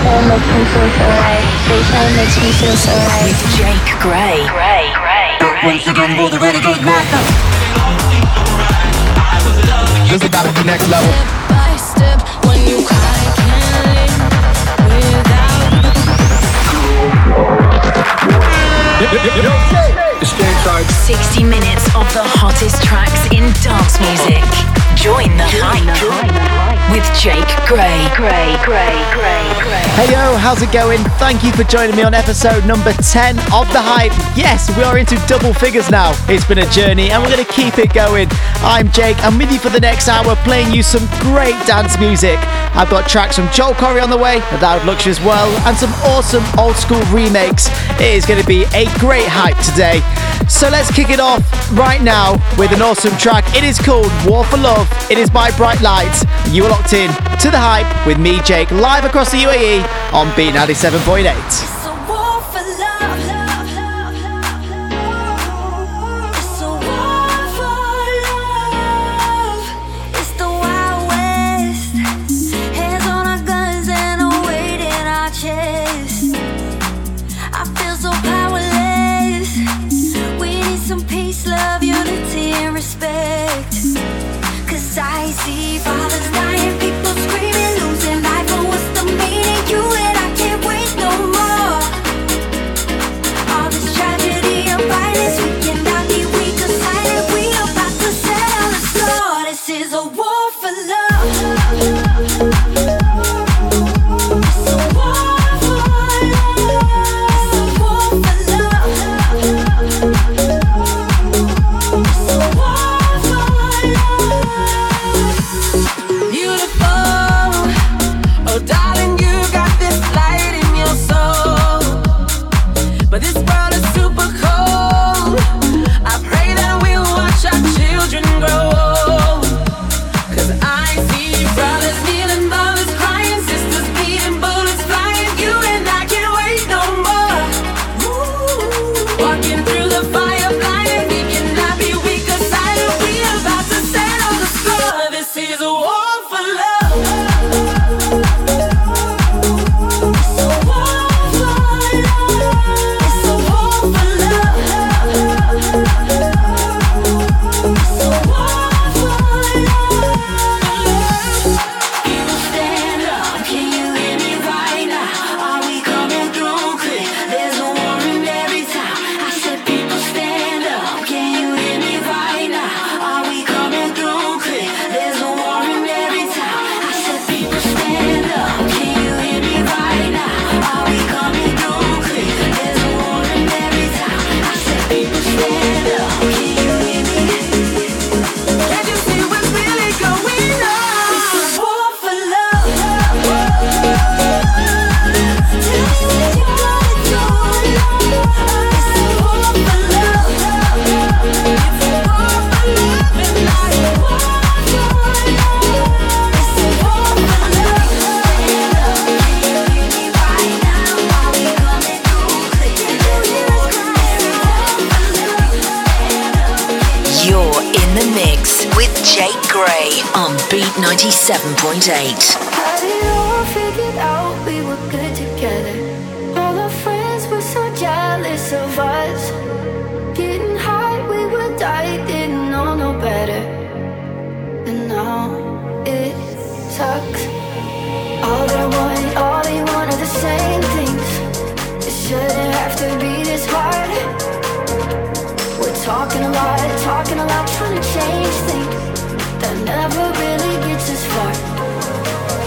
They make me feel so right. They makes me feel so right. With Jake Gray. Once you got more than ready, good night. This is about to be next level. Step by step, when you cry, can't live without you. It's James Hype. 60 minutes of the hottest tracks in dance music. Join the hype. With Jake Gray. Hey yo, how's it going? Thank you for joining me on episode number 10 of The Hype. Yes, we are into double figures now. It's been a journey and we're going to keep it going. I'm Jake, I'm with you for the next hour playing you some great dance music. I've got tracks from Joel Corry on the way, Loud Luxury as well, and some awesome old school remakes. It is going to be a great hype today. So let's kick it off right now with an awesome track. It is called War for Love. It is by Bright Lights. You are locked in to The Hype with me, Jake, live across the UAE on Beat 97.8.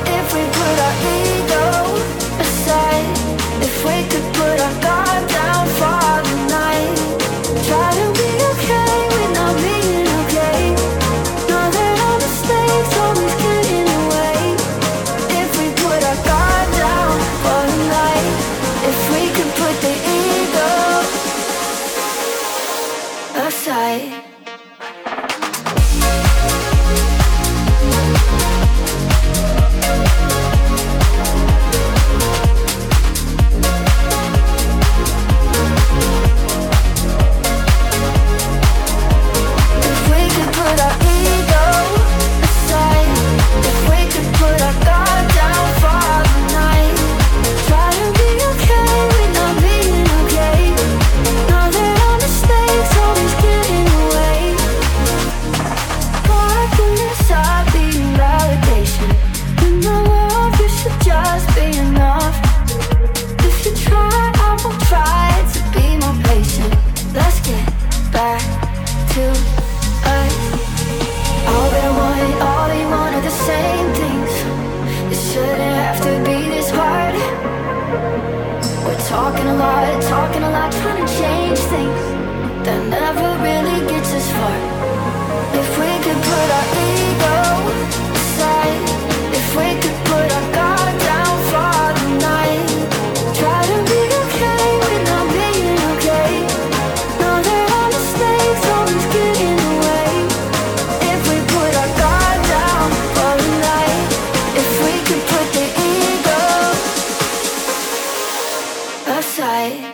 If we put our ego aside, talking a lot, trying to change things that never really gets us far. If we could put our ego aside, if we could put our guard down for the night, try to be okay with not being okay. Know there are mistakes always getting away. If we put our guard down for the night, if we could put the ego aside.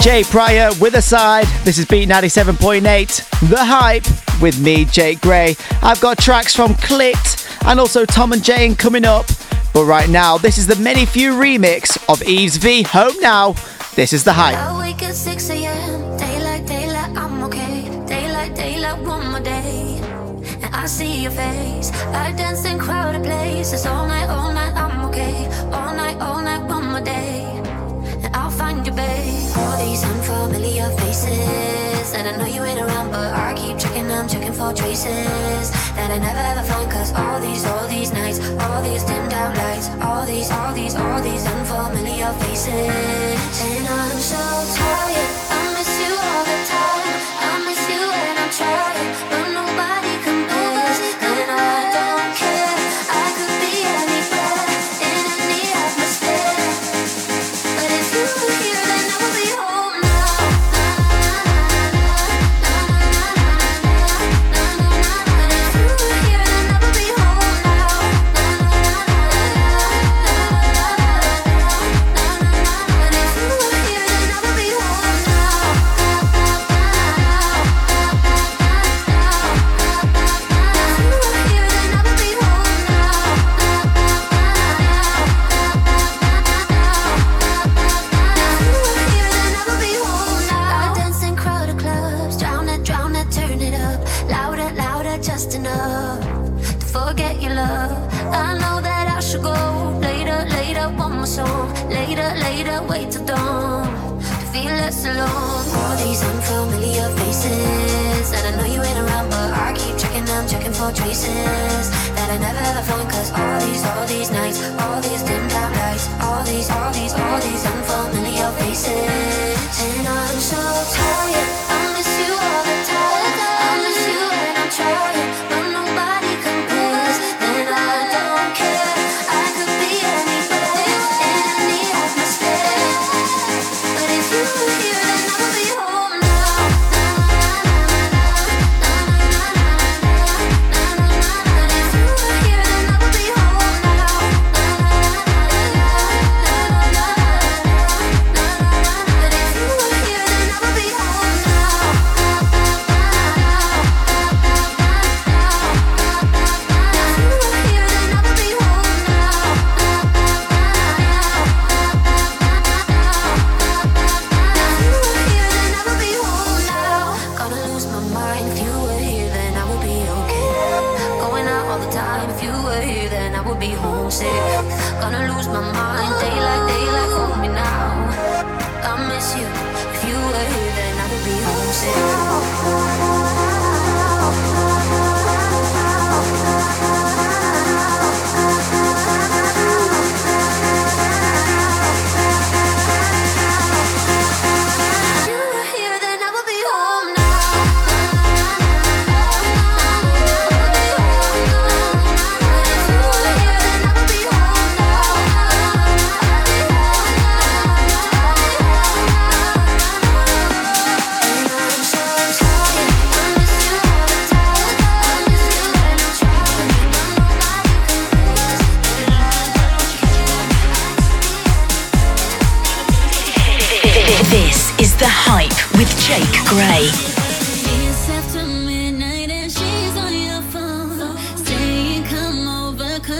Jay Pryor with a side. This is Beat 97.8, The Hype, with me, Jake Gray. I've got tracks from Clicked and also Tom and Jane coming up. But right now, this is the Many Few remix of Yves V, Home Now. This is The Hype. I wake at 6 a.m., daylight, I'm okay. Daylight, one more day. And I see your face. I dance in crowded places. All night, I'm okay. All night, one more day. I'll find you, babe. All these unfamiliar faces, and I know you ain't around, but I keep checking. I'm checking for traces that I never ever find. Cause all these nights, all these dimmed out lights, all these unfamiliar faces. And I'm so tired. I miss you all the time. I miss you and I'm trying, but nobody compares. And I don't care. I could be anywhere in any atmosphere.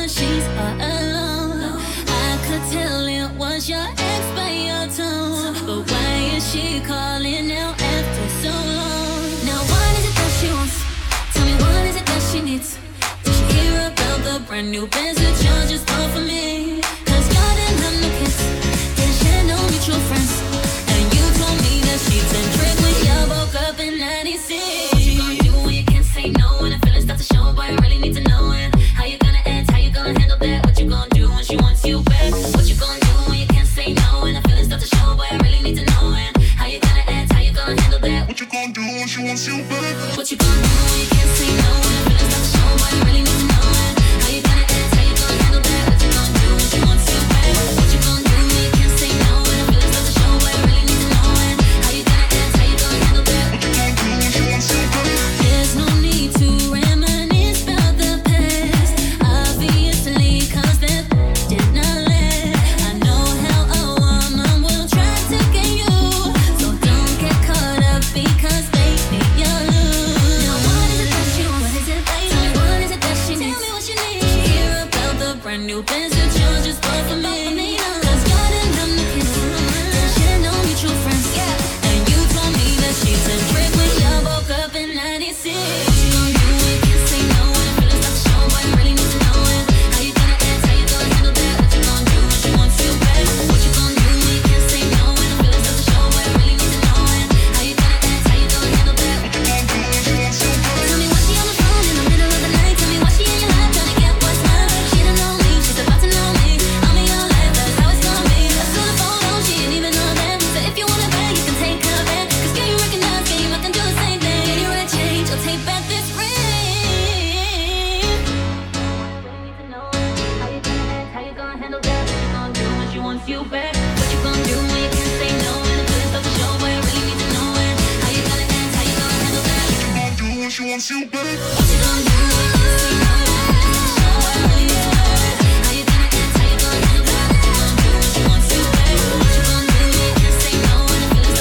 She's all alone. I could tell you that was your ex by your tone. But why is she calling now after so long? Now what is it that she wants? Tell me what is it that she needs? Did she hear about the brand new bands that y'all just bought for me? Cause y'all didn't have no kiss, didn't share no mutual friends. And you told me that she's in drink when y'all woke up in 96. What you gonna do when you can't say no? When the feelings start to show, boy, I really need to know it. How you gonna act, how you gonna handle that? What you gonna do when she wants you back? What you gonna do when you can't say no? When the feelings start to show, boy, I really need to know it. How you gonna act, how you gonna handle that? What you gonna do when she wants you back? What you gonna do when you can't say no? When the feelings start to show, boy, I really need to know it. How you gonna act, how you gonna handle that? What you gonna do when she wants you back? What you gonna do when you can't say no? When the feelings start to show, boy, I really need to know it. How you gonna act, how you gonna handle that? What you gonna do when she wants you back? There's no need to reminisce about the past. Obviously, cause that did not last. I know how a woman will try to get you, so don't get caught up because baby you'll lose. Now what is it that she wants? What is it that you want? What is it that she needs? Tell me what you need. Did you hear about the brand new bands that you just bought for me? Cause y'all didn't have no kiss, didn't share no mutual friends. And you told me that she's a trick when y'all woke up in 96. What you gonna do when you can't say no? When the feelings start to show, boy, I really need to know it. How you gonna act, how you gonna handle that? What you gonna do when she wants you back? What you gonna do when you can't say no? When the feelings start to show, boy, I really need to know it. How you gonna act, how you gonna handle that? What you gonna do when she wants you back? Tell me why she on the phone in the middle of the night. Tell me why she in your life trying to get what's mine. She don't know me, she's about to know me. I'm in your life, that's how it's gonna be. I saw the phone, oh, she didn't even know that. So if you want it back, you can take her back. Cause girl, you recognize, girl, you can do the same thing. Girl, you wanna change, I'll take back this ring. How you gonna act, how you gonna handle that? What you gonna do when she wants you back? What you gonna do when you can't say no? When the feelings start to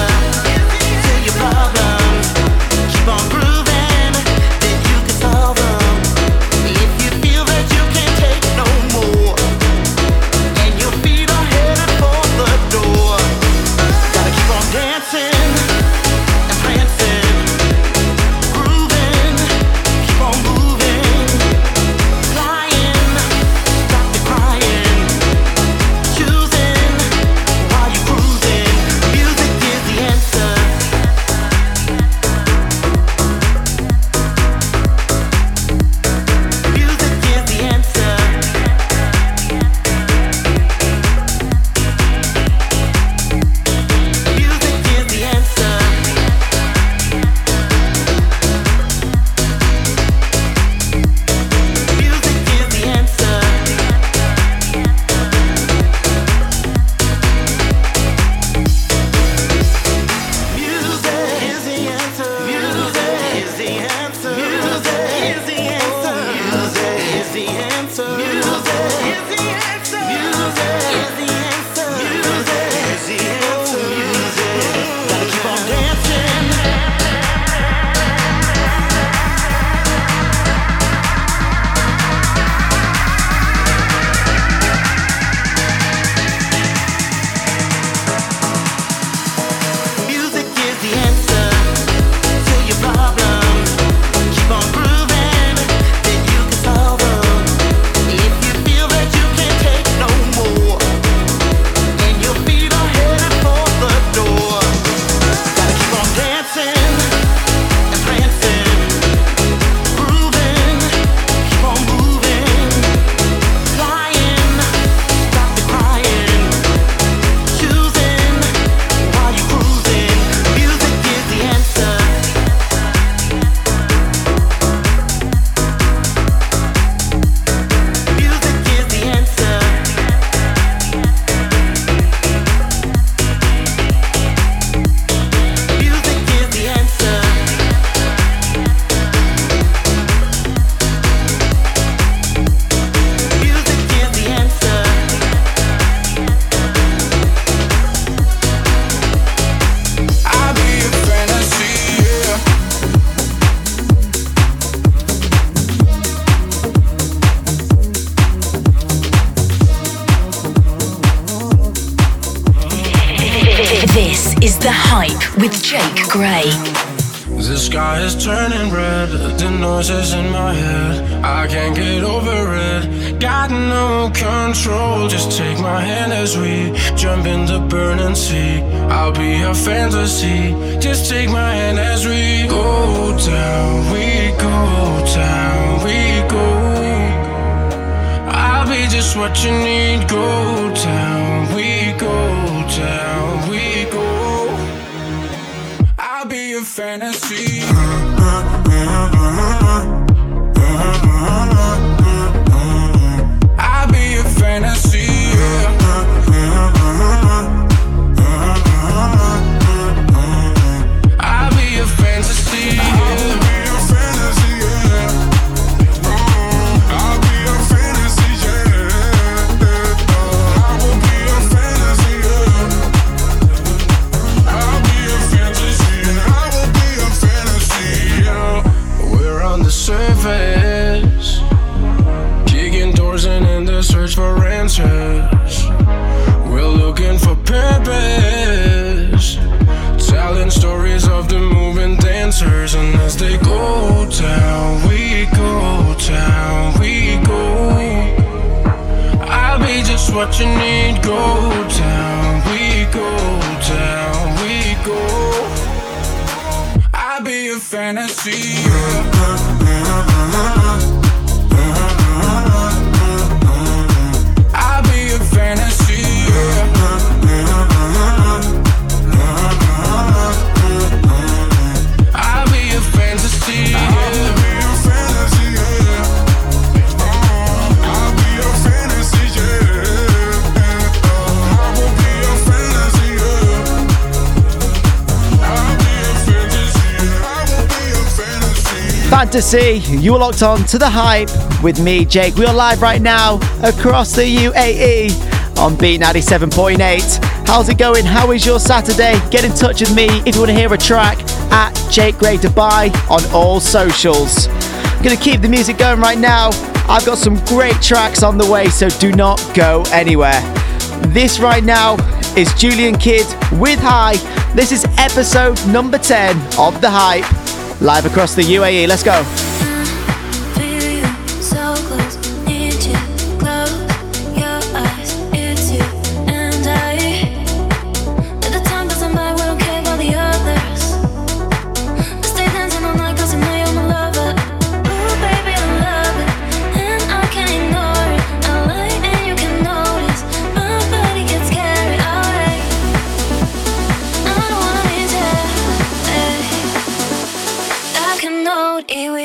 show, boy, I really need to know it. How you gonna act, how you gonna handle that? What you gonna do when she wants you back? What you gonna do when you can't say no? When the feelings start to show, boy, I really need to know it. How you gonna act, how you gonna handle that? What you gonna do when she wants you back? What you gonna do when you can't say no? When the feelings start to show, boy, I really need to know it. How you gonna act, how you gonna handle that? What you gonna do when she wants you back? What you gonna do when you can't say no? When you can't say no? What you gonna do? How you gonna handle that? What you wants you back? What you gonna do? Boy, I really need to know it. When the feelings start to show, what you gonna do? I really need to know it. What you gonna do when she wants you back? What you gonna do? When you can't say no? What you gonna do? When she wants you back? What you gonna do? When the feelings start to show, what you gonna do? What you gonna do when she wants you back? Gotta keep on dancing. Gotta keep on dancing. Gotta keep on dancing. You're in the mix with Jake Gray on Beat 97.8. Music is the answer to your problems. Keep on grooving, then you can solve them. If you feel that you can't take no more, and your feet are headed for the door, gotta keep on dancing and prancing, grooving, keep on moving, flying, stop the crying, choosing while you're cruising. Music is the answer. Music is the answer. Music is the answer. Music is the answer. Gotta keep on dancing. Gotta keep on dancing. Gotta keep on dancing. Gotta keep on dancing. Music is the answer to your problems. Keep on grooving, then you can solve them. If you feel that you can't take no more, and your feet are headed for the door, gotta keep on dancing. Gotta keep on dancing. Gotta keep on dancing. Gotta keep on dancing. Music is the answer to your problems. Keep on grooving, then you can solve them. If you feel that you can't take no more, and you'll be with Jake Gray. The sky is turning red, the noises in my head, I can't get over it, got no control. Just take my hand as we jump in the burning sea, I'll be a fantasy. Just take my hand as we go down, we go down, we go. I'll be just what you need. Go down, we go down, we go. I'll be a fantasy. I'll be a fantasy. I'll be a fantasy. I'll be a fantasy. Surface, kicking doors and in the search for answers. We're looking for purpose, telling stories of the moving dancers. And as they go down, we go down, we go. I'll be just what you need. Go down, we go down, we go. I'll be a fantasy. I'll be a fantasy. I'll be a fantasy. I'll be a fantasy. I'll be a fantasy. I will be a fantasy. I'll be a fantasy. I will be a fantasy. Fantasy, you are locked on to The Hype with me, Jake. We are live right now across the UAE on Beat 97.8. How's it going? How is your Saturday? Get in touch with me if you want to hear a track at Jake Gray Dubai on all socials. I'm going to keep the music going right now. I've got some great tracks on the way, so do not go anywhere. This right now is Julian Kidd with High. This is episode number 10 of The Hype, live across the UAE. Let's go. Ooh.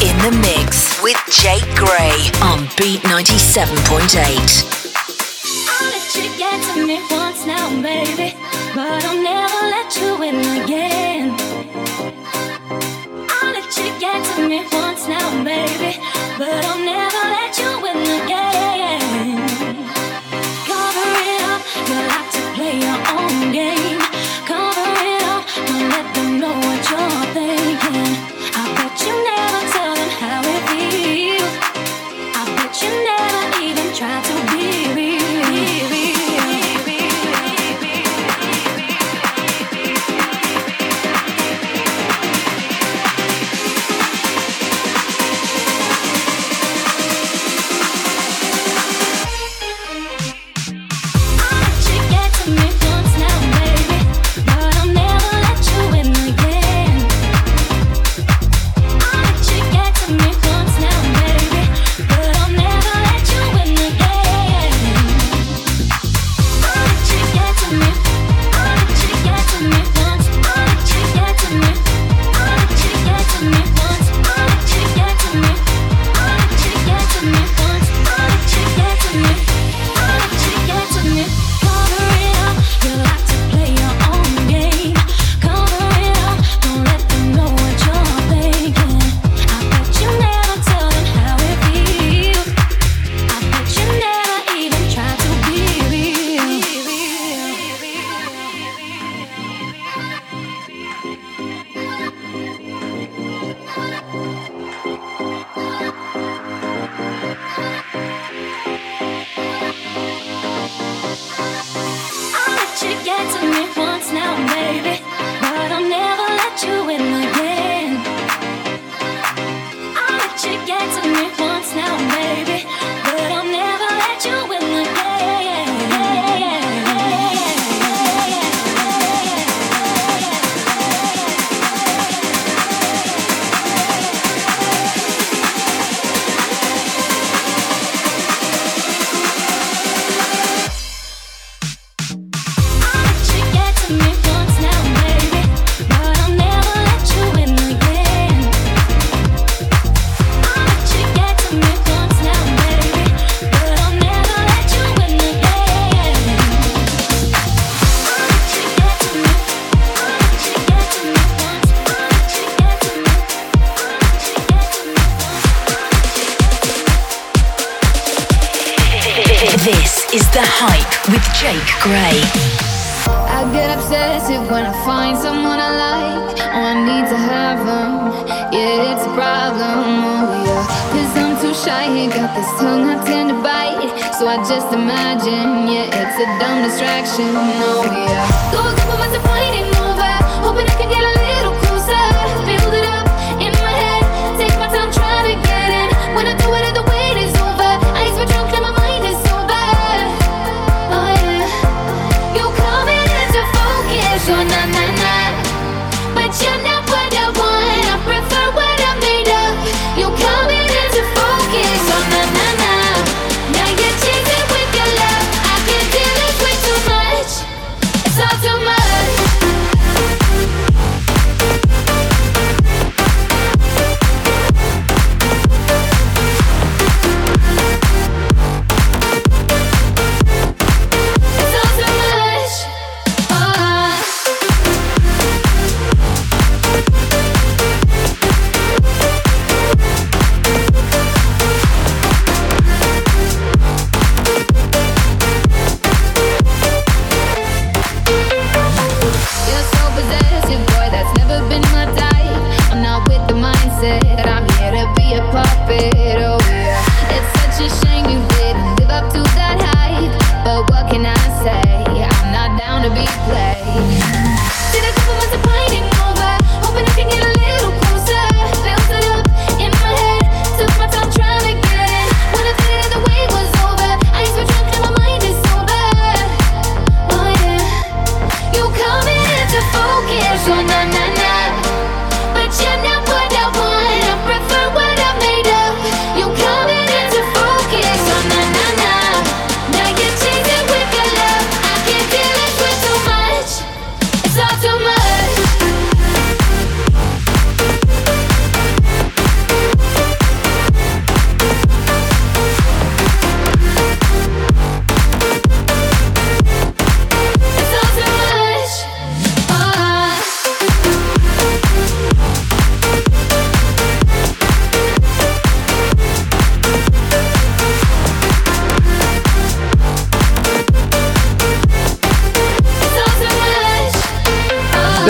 in the mix with Jake Gray on Beat 97.8. I'll let you get to me once now, baby, but I'll never let you in again. I'll let you get to me once now, baby, but I'll never let you in again. Cover it up, you like to play your own game. Cover it up, don't let them know what you're thinking. I bet you never tell them how it feels. I bet you never even try to be real.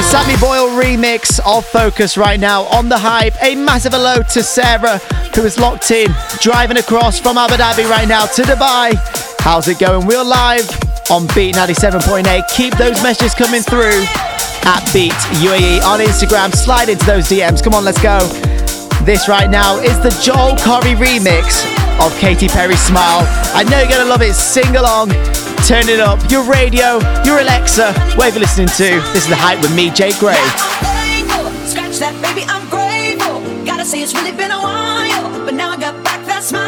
The Sammy Boyle remix of Focus right now on The Hype. A massive hello to Sarah, who is locked in, driving across from Abu Dhabi right now to Dubai. How's it going? We're live on Beat 97.8. Keep those messages coming through at Beat UAE on Instagram. Slide into those DMs. Come on, let's go. This right now is the Joel Corry remix of Katy Perry's Smile. I know you're going to love it. Sing along. Turn it up. Your radio, your Alexa, whatever you're listening to. This is The Hype with me, Jake Gray. Scratch that, baby, I'm grateful. Gotta say it's really been a while, but now I got back that smile.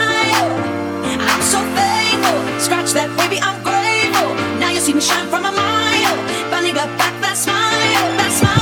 I'm so thankful. Scratch that, baby, I'm grateful. Now you see me shine from a mile. Finally got back that smile, that smile.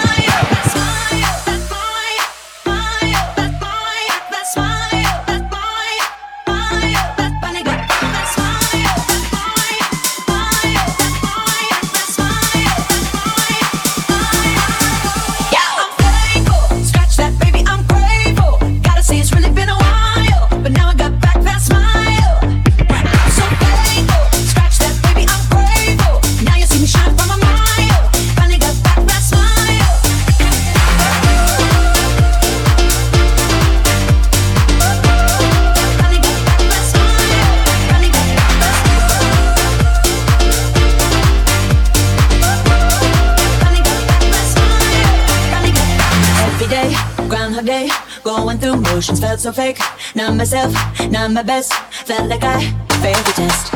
Felt so fake, not myself, not my best. Felt like I failed the test.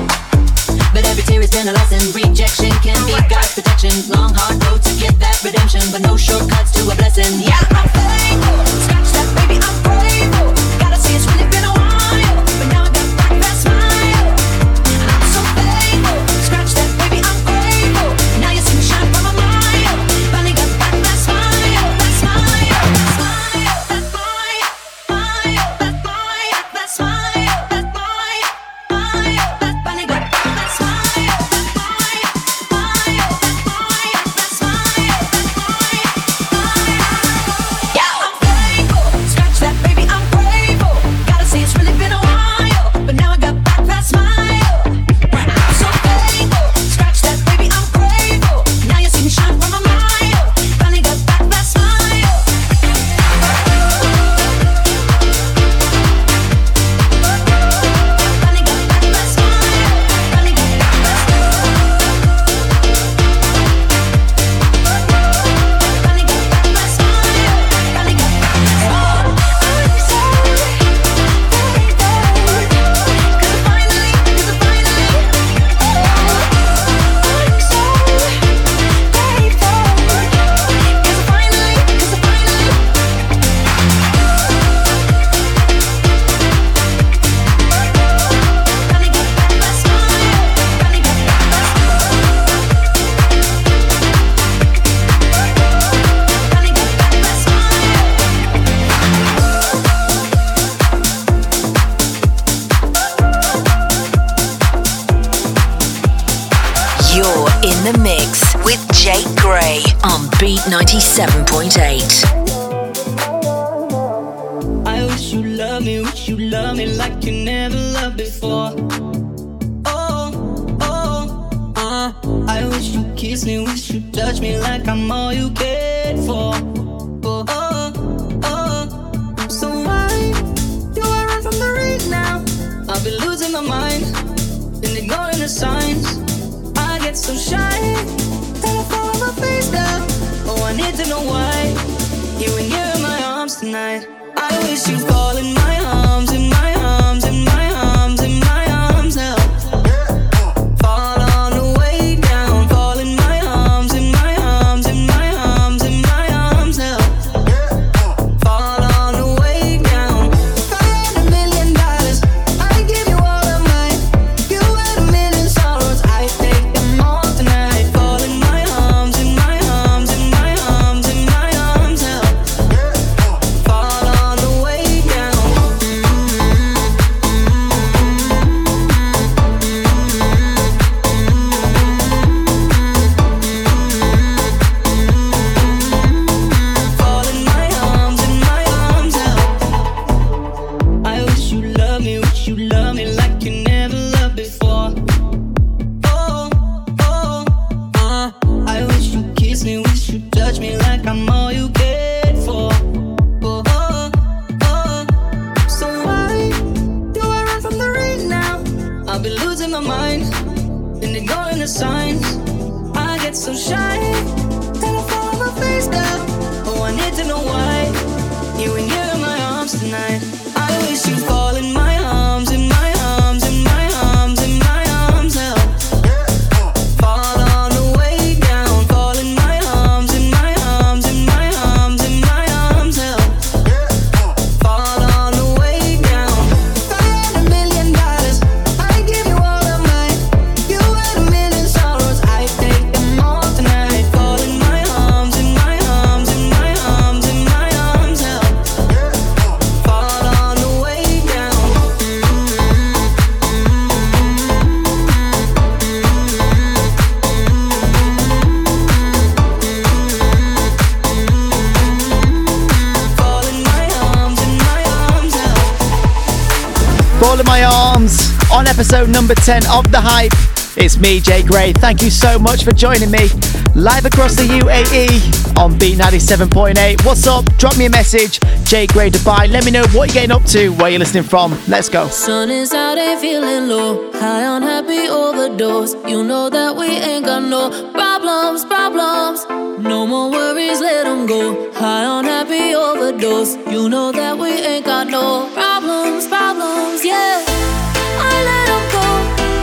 But every tear has been a lesson. Rejection can be God's protection. Long hard road to get that redemption, but no shortcuts to a blessing. Yeah, I'm thankful. Scratch that, baby, I'm grateful. Gotta say it's really been a while, but now I got back that smile. I'm so thankful. Scratch that, baby, I'm grateful. Now you see me shine from a mile. Finally got back that smile, that smile. Touch me like losing my mind and ignoring the signs. I get so shy and I fall on my face down. Oh, I need to know why you were near in my arms tonight. I wish you'd fall in my arms, in my arms, in my arms, in my arms. Help, fall on the way down. Fall in my arms, in my arms, in my arms, in my arms. Help, fall on the way down. I had $1,000,000, I give you all of mine. You had $1,000,000 I take them all tonight. Fall in my arms, in my arms, in my arms, in my arms. Help, fall on the way down. Fall in my arms, in my arms. Help. Ball in my arms on episode number 10 of The Hype. It's me, Jake Gray. Thank you so much for joining me live across the UAE on Beat 97.8. What's up? Drop me a message, Jake Gray Dubai. Let me know what you're getting up to, where you're listening from. Let's go. Sun is out and feeling low, high on happy overdose. You know that we ain't got no problems, problems. No more worries, let them go. High on happy overdose. You know that we ain't got no problems, problems, yeah. I let 'em go,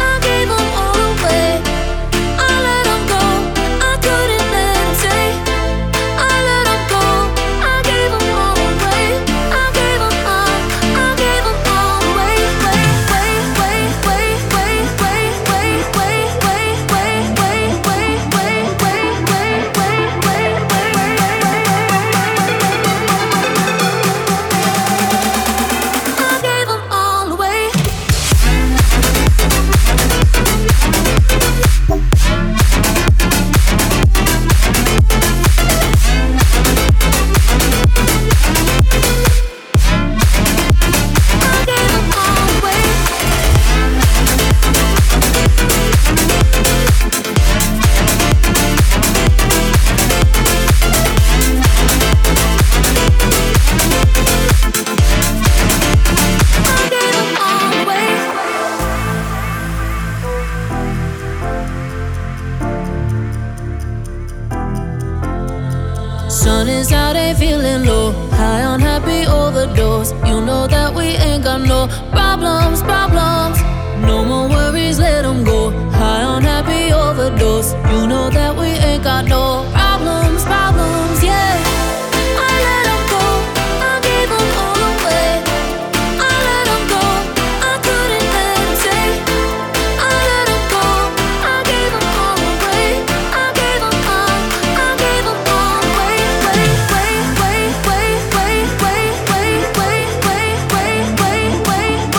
I gave 'em all away. I let 'em go, I couldn't let 'em stay. I let 'em go, I gave 'em all away. I gave 'em all, I gave 'em all away. I gave 'em all away. I gave 'em all away. I gave 'em all away. Sun is out and feeling low, high on happy overdose. You know that we ain't got no problems, problems. No more worries, let 'em go. High on happy overdose. You know that we ain't got no problems, problems, yeah. I let 'em go, I gave 'em all away. I let 'em go, I couldn't let 'em stay. I let 'em go, I gave 'em all away. I gave 'em all, I gave 'em all away. I gave 'em all away. I gave 'em all away. I gave 'em all away. I gave 'em all away.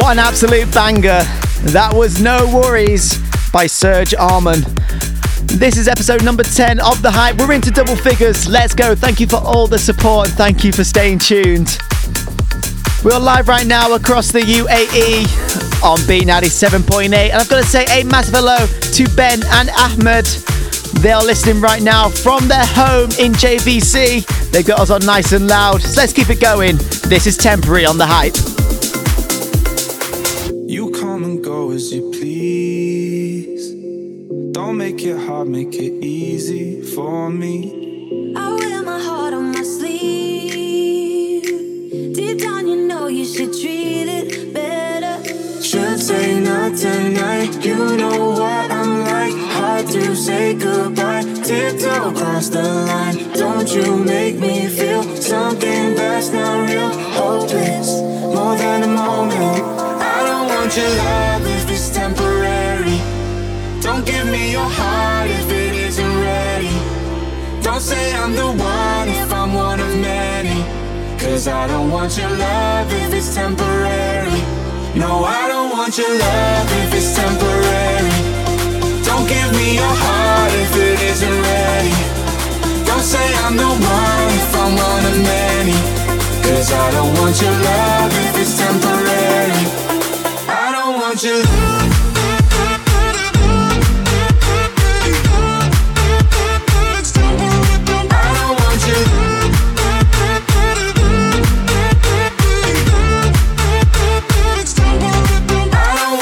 What an absolute banger. That was No Worries by Serge Armand. This is episode number 10 of The Hype. We're into double figures. Let's go. Thank you for all the support and thank you for staying tuned. We're live right now across the UAE on B97.8. And I've got to say a massive hello to Ben and Ahmed. They are listening right now from their home in JVC. They've got us on nice and loud. So let's keep it going. This is Temporary on The Hype. You come and go as you please. Don't make it hard, make it easy for me. I wear my heart on my sleeve. Deep down, you know you should treat it better. Should say not tonight. You know what I'm like. Hard to say goodbye. tiptoe across the line. Don't you make me feel something that's not real. Hopeless, more than a moment. I don't want your love if it's temporary. Don't give me your heart if it isn't ready. Don't say I'm the one if I'm one of many. Cause I don't want your love if it's temporary. No, I don't want your love if it's temporary. Don't give me your heart if it isn't ready. Don't say I'm the one if I'm one of many. Cause I don't want your love if it's temporary. I don't want your love. I don't want your love. I don't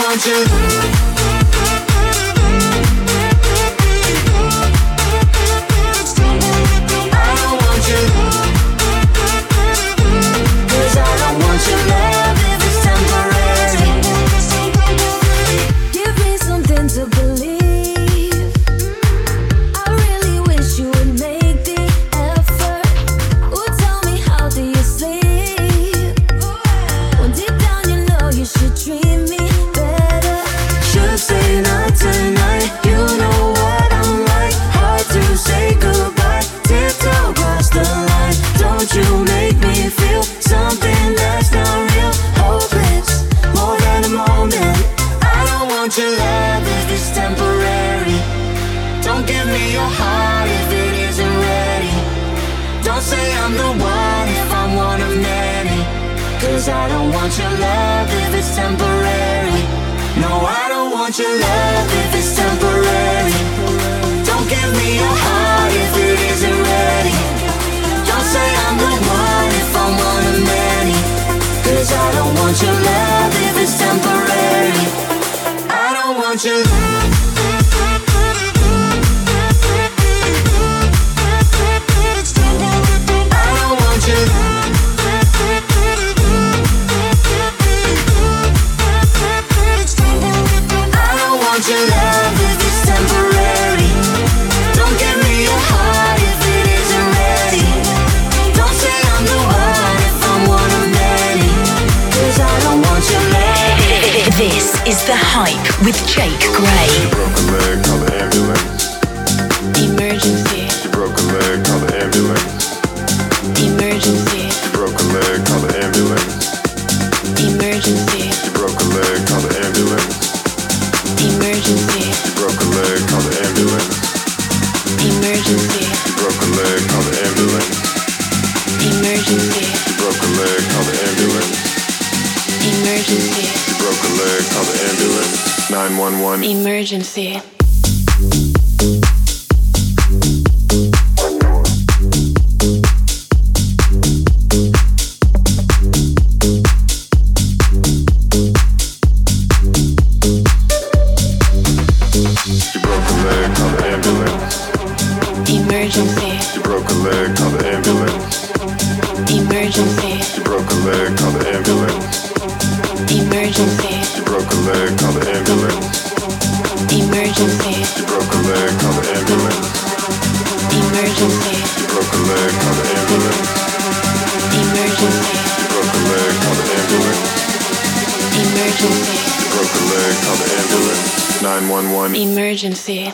want your love. Is The Hype with Jake Gray. She broke a leg, call the ambulance. Emergency. She broke a leg, call the ambulance. Emergency. She broke a leg, call the ambulance. Emergency. She broke a leg, call the ambulance. Emergency. She broke a leg, call the ambulance. Emergency. She broke a leg, call the ambulance. Emergency. She broke a leg, call the ambulance. Emergency. She broke her leg, call the ambulance. 911. Emergency. She broke her leg, call the ambulance. Emergency. She broke her leg, call the ambulance. Emergency. She broke her leg, call the ambulance. Emergency. She broke a leg, call the ambulance. Emergency. She broke a leg, call the ambulance. Emergency. She broke a leg, call the ambulance. Emergency. She broke a leg, call the ambulance. Emergency. She broke a leg, call the ambulance. 911. Emergency.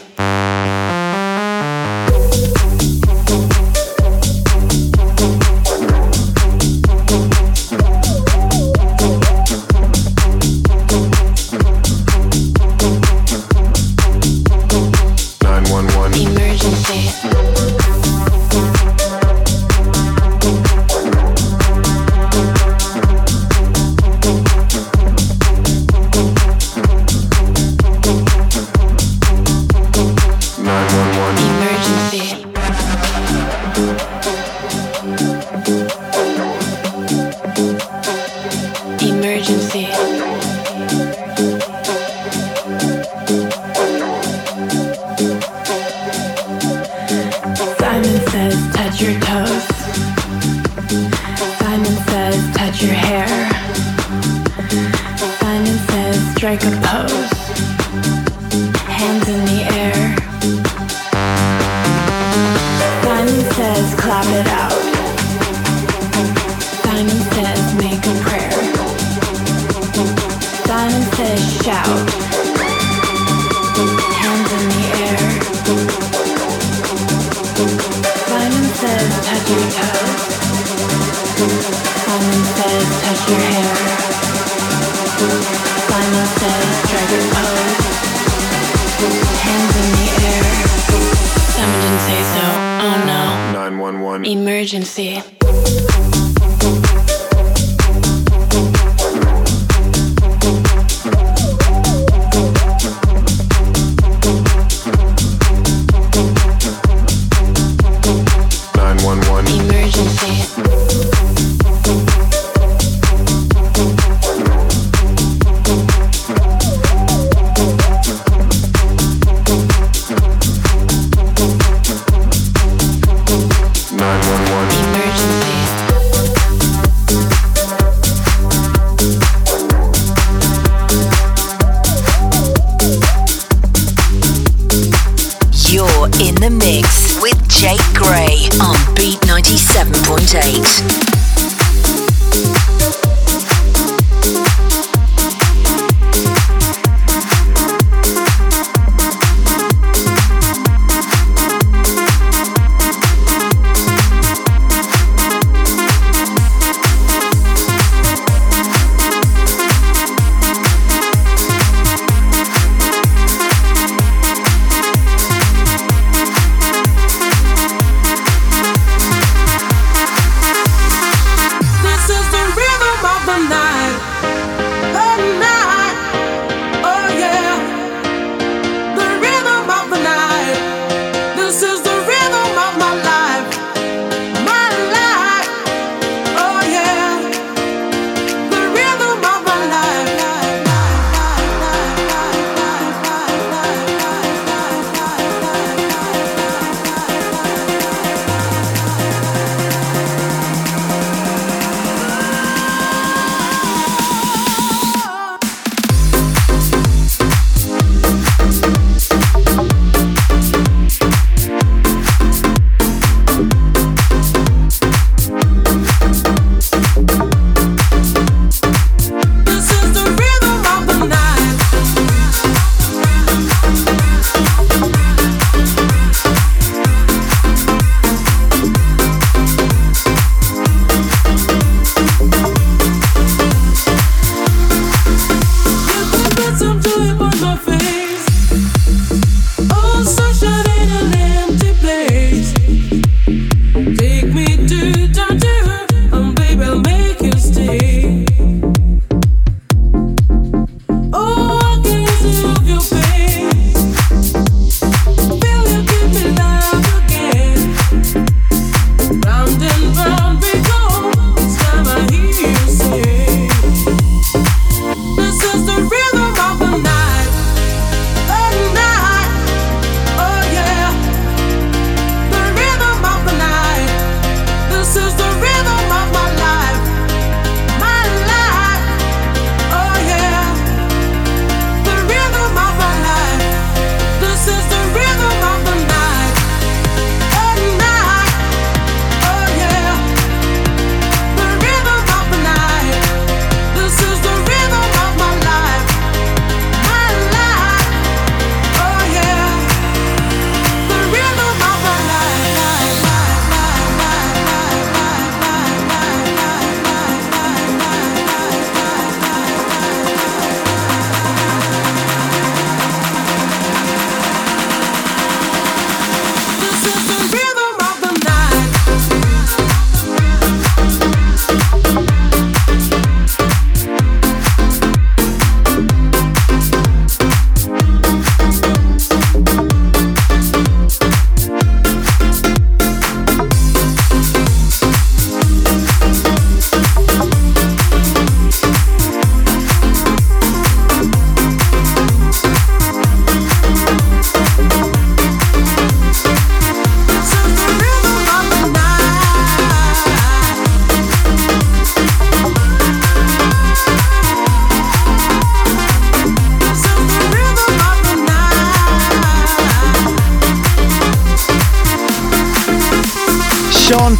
Hands in the air. Someone say so. Oh no. 911. Emergency.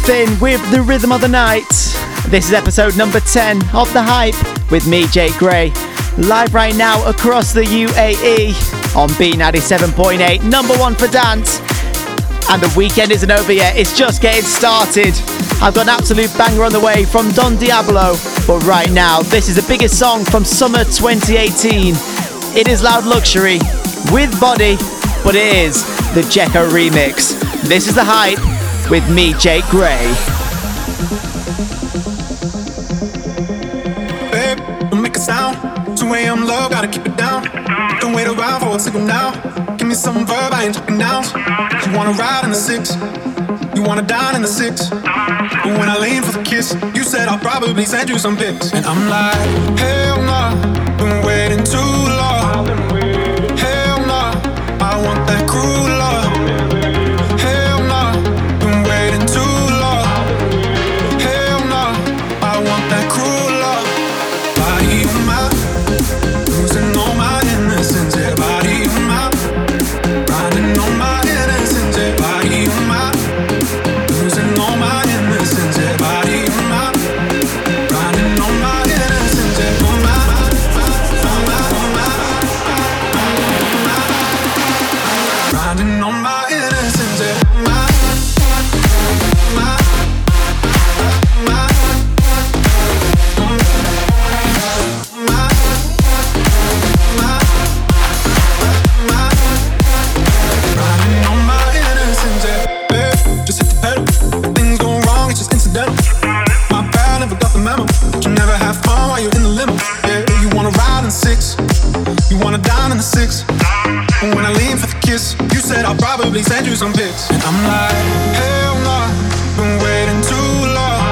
Finn with the rhythm of the night. This is episode number 10 of The Hype with me, Jake Gray, live right now across the UAE on Beat 97.8, number one for dance. And the weekend isn't over yet, it's just getting started. I've got an absolute banger on the way from Don Diablo, but right now, this is the biggest song from summer 2018. It is Loud Luxury with Body, but it is the Jeco remix. This is The Hype with me, Jake Gray. Babe, don't make a sound. 2 a.m. low, gotta keep it down. Don't wait around for a signal now. Give me some verb, I ain't checking out. You wanna ride in the six, you wanna dine in the six. But when I lean for the kiss, you said I'll probably send you some pics. And I'm like, hell nah, been waiting too long. Hell nah, I want that cruel love. Hell nah, been waiting too long. Hell nah, I want that cruel love. Body of mine, losing all my innocence. Yeah, body of mine, riding on my innocence. Yeah, body of mine. Probably send you some pics. And I'm like, hell nah, been waiting too long.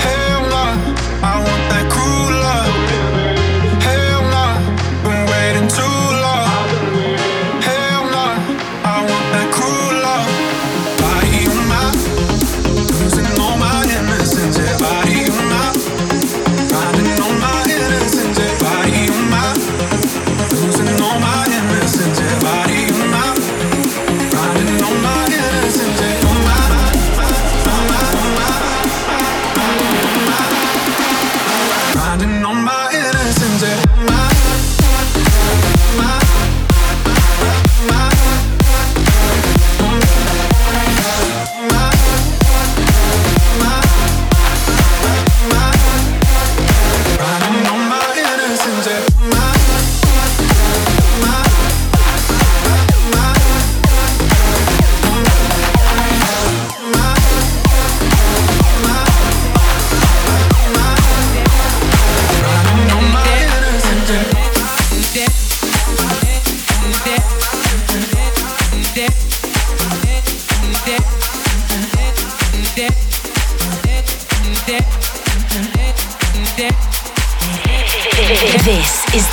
Hell nah, I want that cruel love. Hell nah, been waiting too long. Hell nah, I want that cruel love. Body of mine, losing all my innocence. Yeah, body of mine, riding on my innocence. Yeah, body of mine, losing all my innocence. Yeah, body of mine.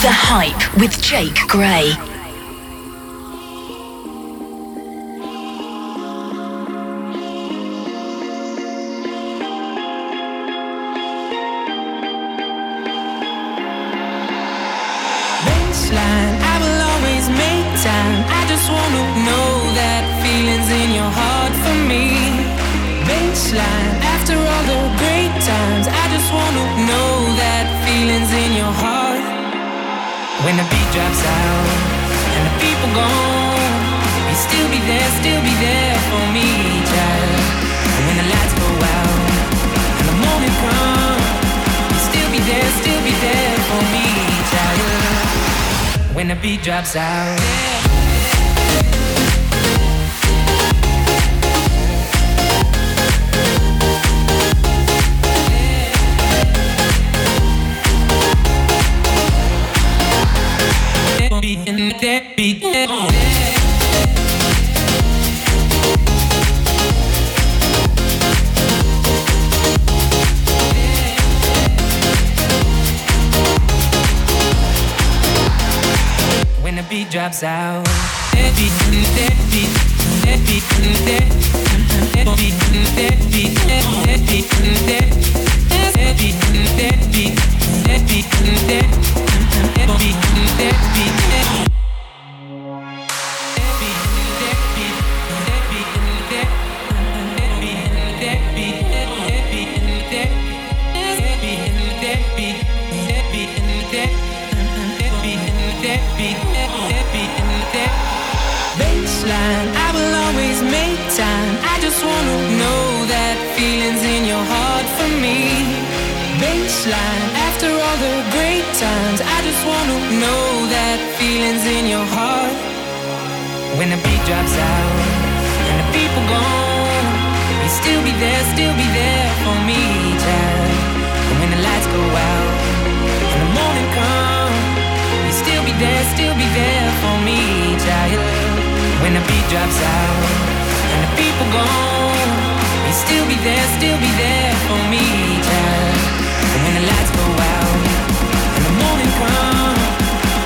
The Hype with Jake Gray. Baseline, I will always make time. I just want to know that feeling's in your heart for me. Baseline, after all the great times, I just want to know that feeling's in your heart. When the beat drops out and the people gone, you'll still be there for me, child. And when the lights go out and the morning comes, you'll still be there for me, child. When the beat drops out, yeah. That beat, when the beat drops out, that beat. I will always make time. I just wanna know that feeling's in your heart for me. baseline. After all the great times, I just wanna know that feeling's in your heart. When the beat drops out and the people gone, you still be there for me, child. And when the lights go out and the morning comes, you still be there for me, child. When the beat drops out and the people gone, you still be there for me, child. And when the lights go out and the morning comes,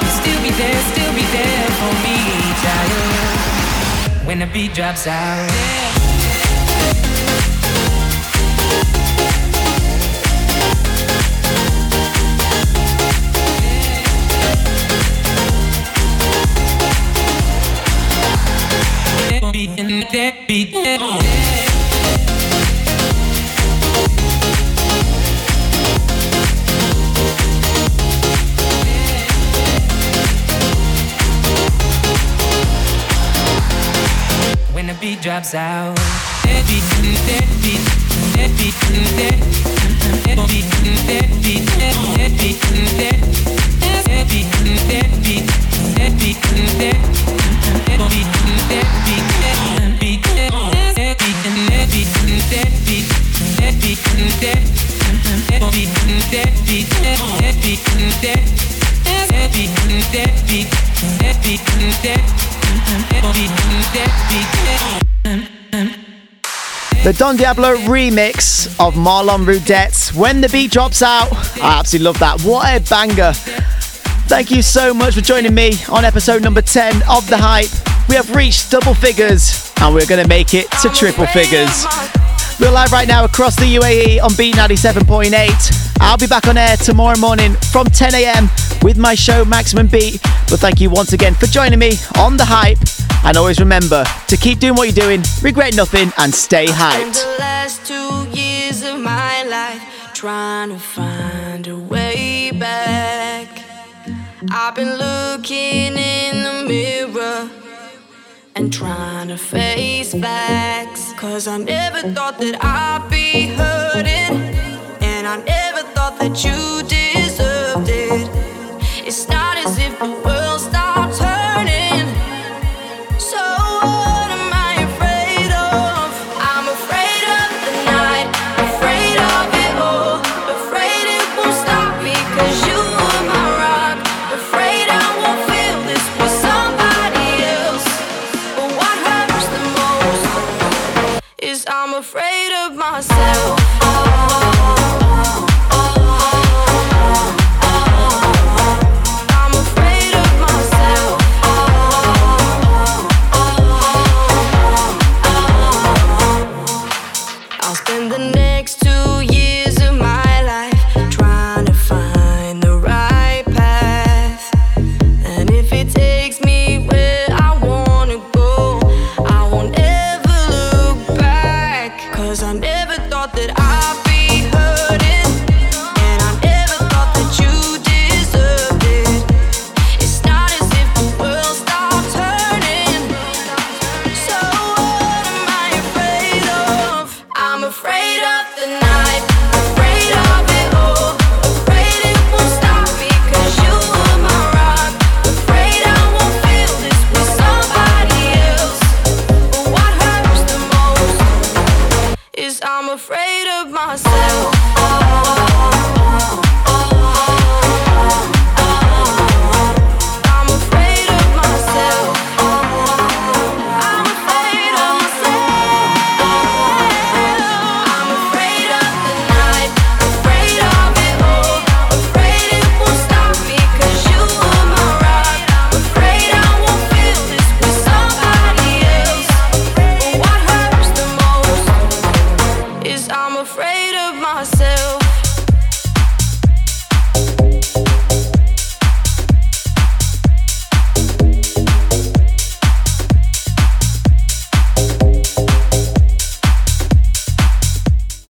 you still be there for me, child. When the beat drops out, yeah. That beat, that beat. When the beat drops out, that beat, that beat, that beat, that beat, that beat, that beat, that beat, that beat, that beat, that beat. That beat, that beat, that beat, that beat, that beat, that beat, that beat, that beat, that beat, that beat, that beat, that beat, that beat, that beat, that. The Don Diablo remix of Marlon Routette's When the Beat Drops Out. I absolutely love that. What a banger. Thank you so much for joining me on episode number 10 of The Hype. We have reached double figures and we're going to make it to triple figures. We're live right now across the UAE on Beat 97.8. I'll be back on air tomorrow morning from 10 a.m. with my show Maximum Beat. But thank you once again for joining me on The Hype. And always remember to keep doing what you're doing, regret nothing and stay hyped. The last 2 years of my life trying to find a way back. I've been looking in the mirror and trying to face facts. Cause I never thought that I'd be hurting, and I never thought that you deserved it. It's not as if the world stopped turning. So what am I afraid of? I'm afraid of the night, afraid of it all, afraid it won't stop me cause you. I'm afraid of myself.